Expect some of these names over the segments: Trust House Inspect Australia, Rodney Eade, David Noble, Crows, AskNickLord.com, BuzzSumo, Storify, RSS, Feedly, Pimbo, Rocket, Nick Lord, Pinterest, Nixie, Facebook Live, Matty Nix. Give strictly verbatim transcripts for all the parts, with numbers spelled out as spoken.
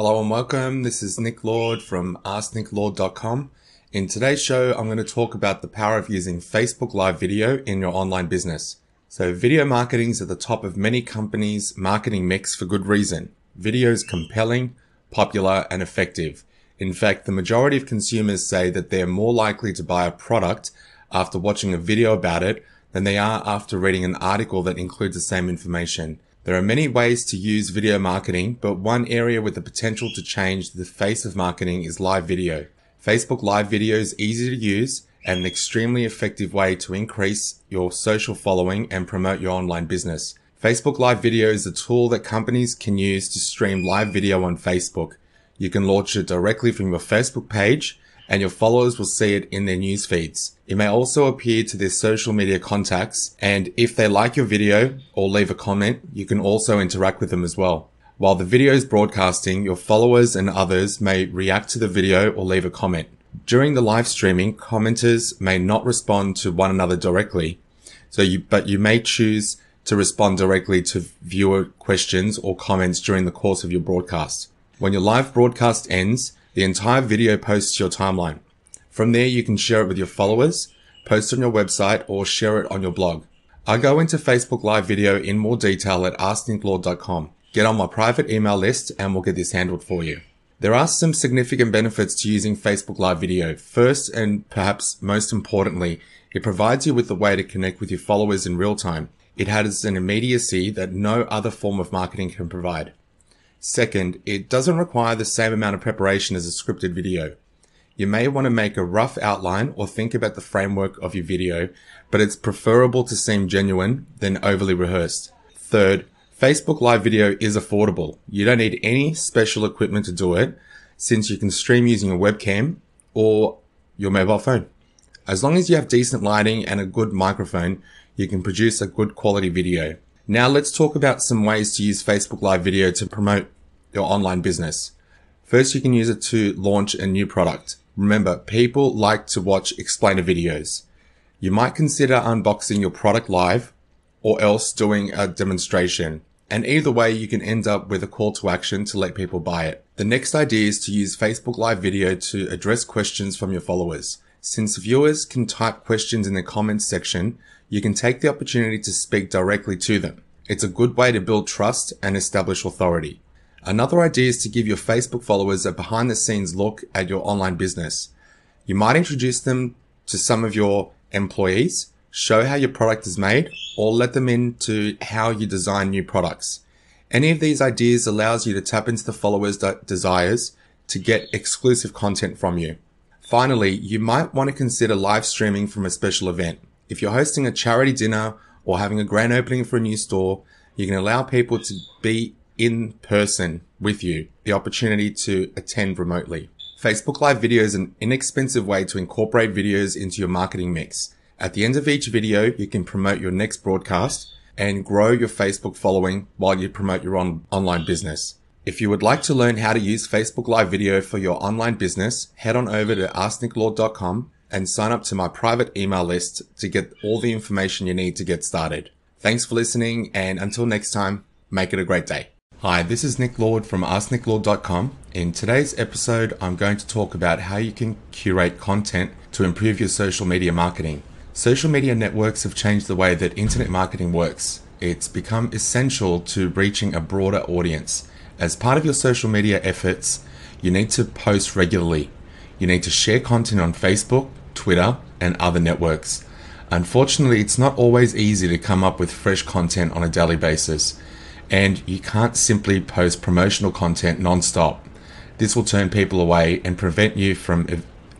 Hello and welcome. This is Nick Lord from ask nick lord dot com. In today's show, I'm going to talk about the power of using Facebook Live video in your online business. So video marketing is at the top of many companies' marketing mix for good reason. Video is compelling, popular, and effective. In fact, the majority of consumers say that they're more likely to buy a product after watching a video about it than they are after reading an article that includes the same information. There are many ways to use video marketing, but one area with the potential to change the face of marketing is live video. Facebook Live video is easy to use and an extremely effective way to increase your social following and promote your online business. Facebook Live video is a tool that companies can use to stream live video on Facebook. You can launch it directly from your Facebook page and your followers will see it in their news feeds. It may also appear to their social media contacts, and if they like your video or leave a comment, you can also interact with them as well. While the video is broadcasting, your followers and others may react to the video or leave a comment. During the live streaming, commenters may not respond to one another directly, so you, but you may choose to respond directly to viewer questions or comments during the course of your broadcast. When your live broadcast ends, the entire video posts to your timeline. From there, you can share it with your followers, post on your website, or share it on your blog. I go into Facebook Live video in more detail at ask nick lord dot com. Get on my private email list and we'll get this handled for you. There are some significant benefits to using Facebook Live video. First, and perhaps most importantly, it provides you with a way to connect with your followers in real time. It has an immediacy that no other form of marketing can provide. Second, it doesn't require the same amount of preparation as a scripted video. You may want to make a rough outline or think about the framework of your video, but it's preferable to seem genuine than overly rehearsed. Third, Facebook Live video is affordable. You don't need any special equipment to do it, since you can stream using a webcam or your mobile phone. As long as you have decent lighting and a good microphone, you can produce a good quality video. Now let's talk about some ways to use Facebook Live video to promote your online business. First, you can use it to launch a new product. Remember, people like to watch explainer videos. You might consider unboxing your product live or else doing a demonstration. And either way, you can end up with a call to action to let people buy it. The next idea is to use Facebook Live video to address questions from your followers. Since viewers can type questions in the comments section, you can take the opportunity to speak directly to them. It's a good way to build trust and establish authority. Another idea is to give your Facebook followers a behind-the-scenes look at your online business. You might introduce them to some of your employees, show how your product is made, or let them into how you design new products. Any of these ideas allows you to tap into the followers' desires to get exclusive content from you. Finally, you might want to consider live streaming from a special event. If you're hosting a charity dinner or having a grand opening for a new store, you can allow people to be in person with you, the opportunity to attend remotely. Facebook Live video is an inexpensive way to incorporate videos into your marketing mix. At the end of each video, you can promote your next broadcast and grow your Facebook following while you promote your on- online business. If you would like to learn how to use Facebook Live video for your online business, head on over to ask nick lord dot com and sign up to my private email list to get all the information you need to get started. Thanks for listening, and until next time, make it a great day. Hi, this is Nick Lord from ask nick lord dot com. In today's episode, I'm going to talk about how you can curate content to improve your social media marketing. Social media networks have changed the way that internet marketing works. It's become essential to reaching a broader audience. As part of your social media efforts, you need to post regularly. You need to share content on Facebook, Twitter, and other networks. Unfortunately, it's not always easy to come up with fresh content on a daily basis, and you can't simply post promotional content non-stop. This will turn people away and prevent you from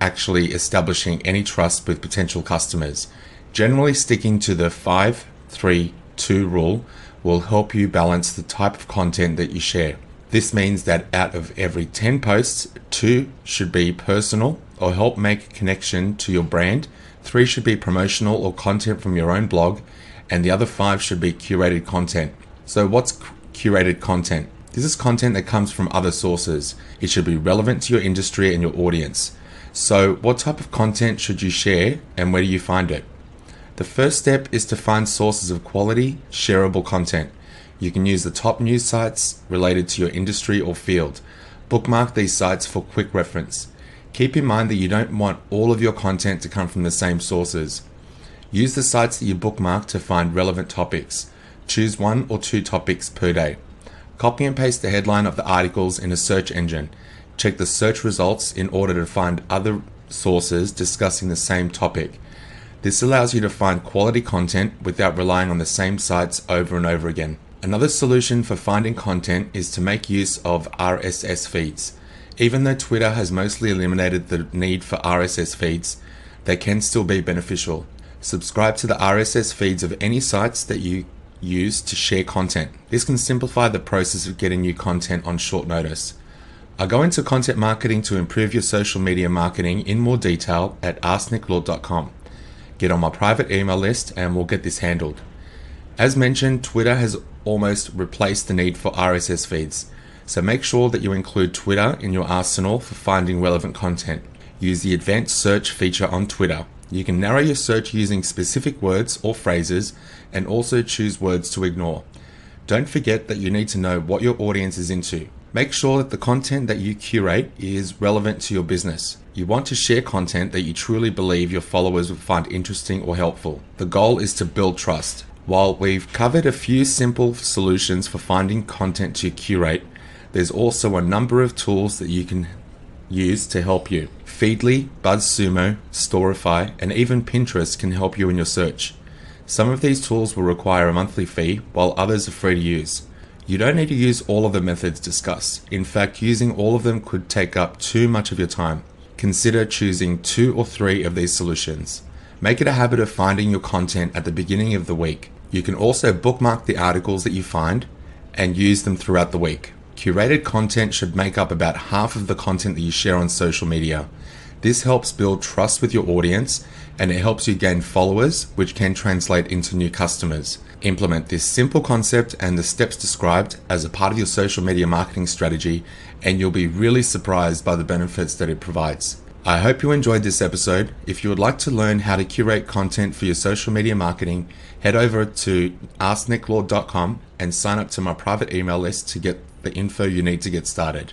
actually establishing any trust with potential customers. Generally, sticking to the five three two rule will help you balance the type of content that you share. This means that out of every ten posts, two should be personal or help make a connection to your brand, three should be promotional or content from your own blog, and the other five should be curated content. So what's curated content? This is content that comes from other sources. It should be relevant to your industry and your audience. So what type of content should you share and where do you find it? The first step is to find sources of quality, shareable content. You can use the top news sites related to your industry or field. Bookmark these sites for quick reference. Keep in mind that you don't want all of your content to come from the same sources. Use the sites that you bookmark to find relevant topics. Choose one or two topics per day. Copy and paste the headline of the articles in a search engine. Check the search results in order to find other sources discussing the same topic. This allows you to find quality content without relying on the same sites over and over again. Another solution for finding content is to make use of R S S feeds. Even though Twitter has mostly eliminated the need for R S S feeds, they can still be beneficial. Subscribe to the R S S feeds of any sites that you use to share content. This can simplify the process of getting new content on short notice. I go into content marketing to improve your social media marketing in more detail at ask nick lord dot com. Get on my private email list and we'll get this handled. As mentioned, Twitter has almost replaced the need for R S S feeds, so make sure that you include Twitter in your arsenal for finding relevant content. Use the advanced search feature on Twitter. You can narrow your search using specific words or phrases and also choose words to ignore. Don't forget that you need to know what your audience is into. Make sure that the content that you curate is relevant to your business. You want to share content that you truly believe your followers will find interesting or helpful. The goal is to build trust. While we've covered a few simple solutions for finding content to curate, there's also a number of tools that you can use to help you. Feedly, BuzzSumo, Storify, and even Pinterest can help you in your search. Some of these tools will require a monthly fee, while others are free to use. You don't need to use all of the methods discussed. In fact, using all of them could take up too much of your time. Consider choosing two or three of these solutions. Make it a habit of finding your content at the beginning of the week. You can also bookmark the articles that you find and use them throughout the week. Curated content should make up about half of the content that you share on social media. This helps build trust with your audience, and it helps you gain followers, which can translate into new customers. Implement this simple concept and the steps described as a part of your social media marketing strategy, and you'll be really surprised by the benefits that it provides. I hope you enjoyed this episode. If you would like to learn how to curate content for your social media marketing, head over to ask nick lord dot com and sign up to my private email list to get the info you need to get started.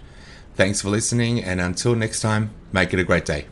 Thanks for listening, and until next time, make it a great day.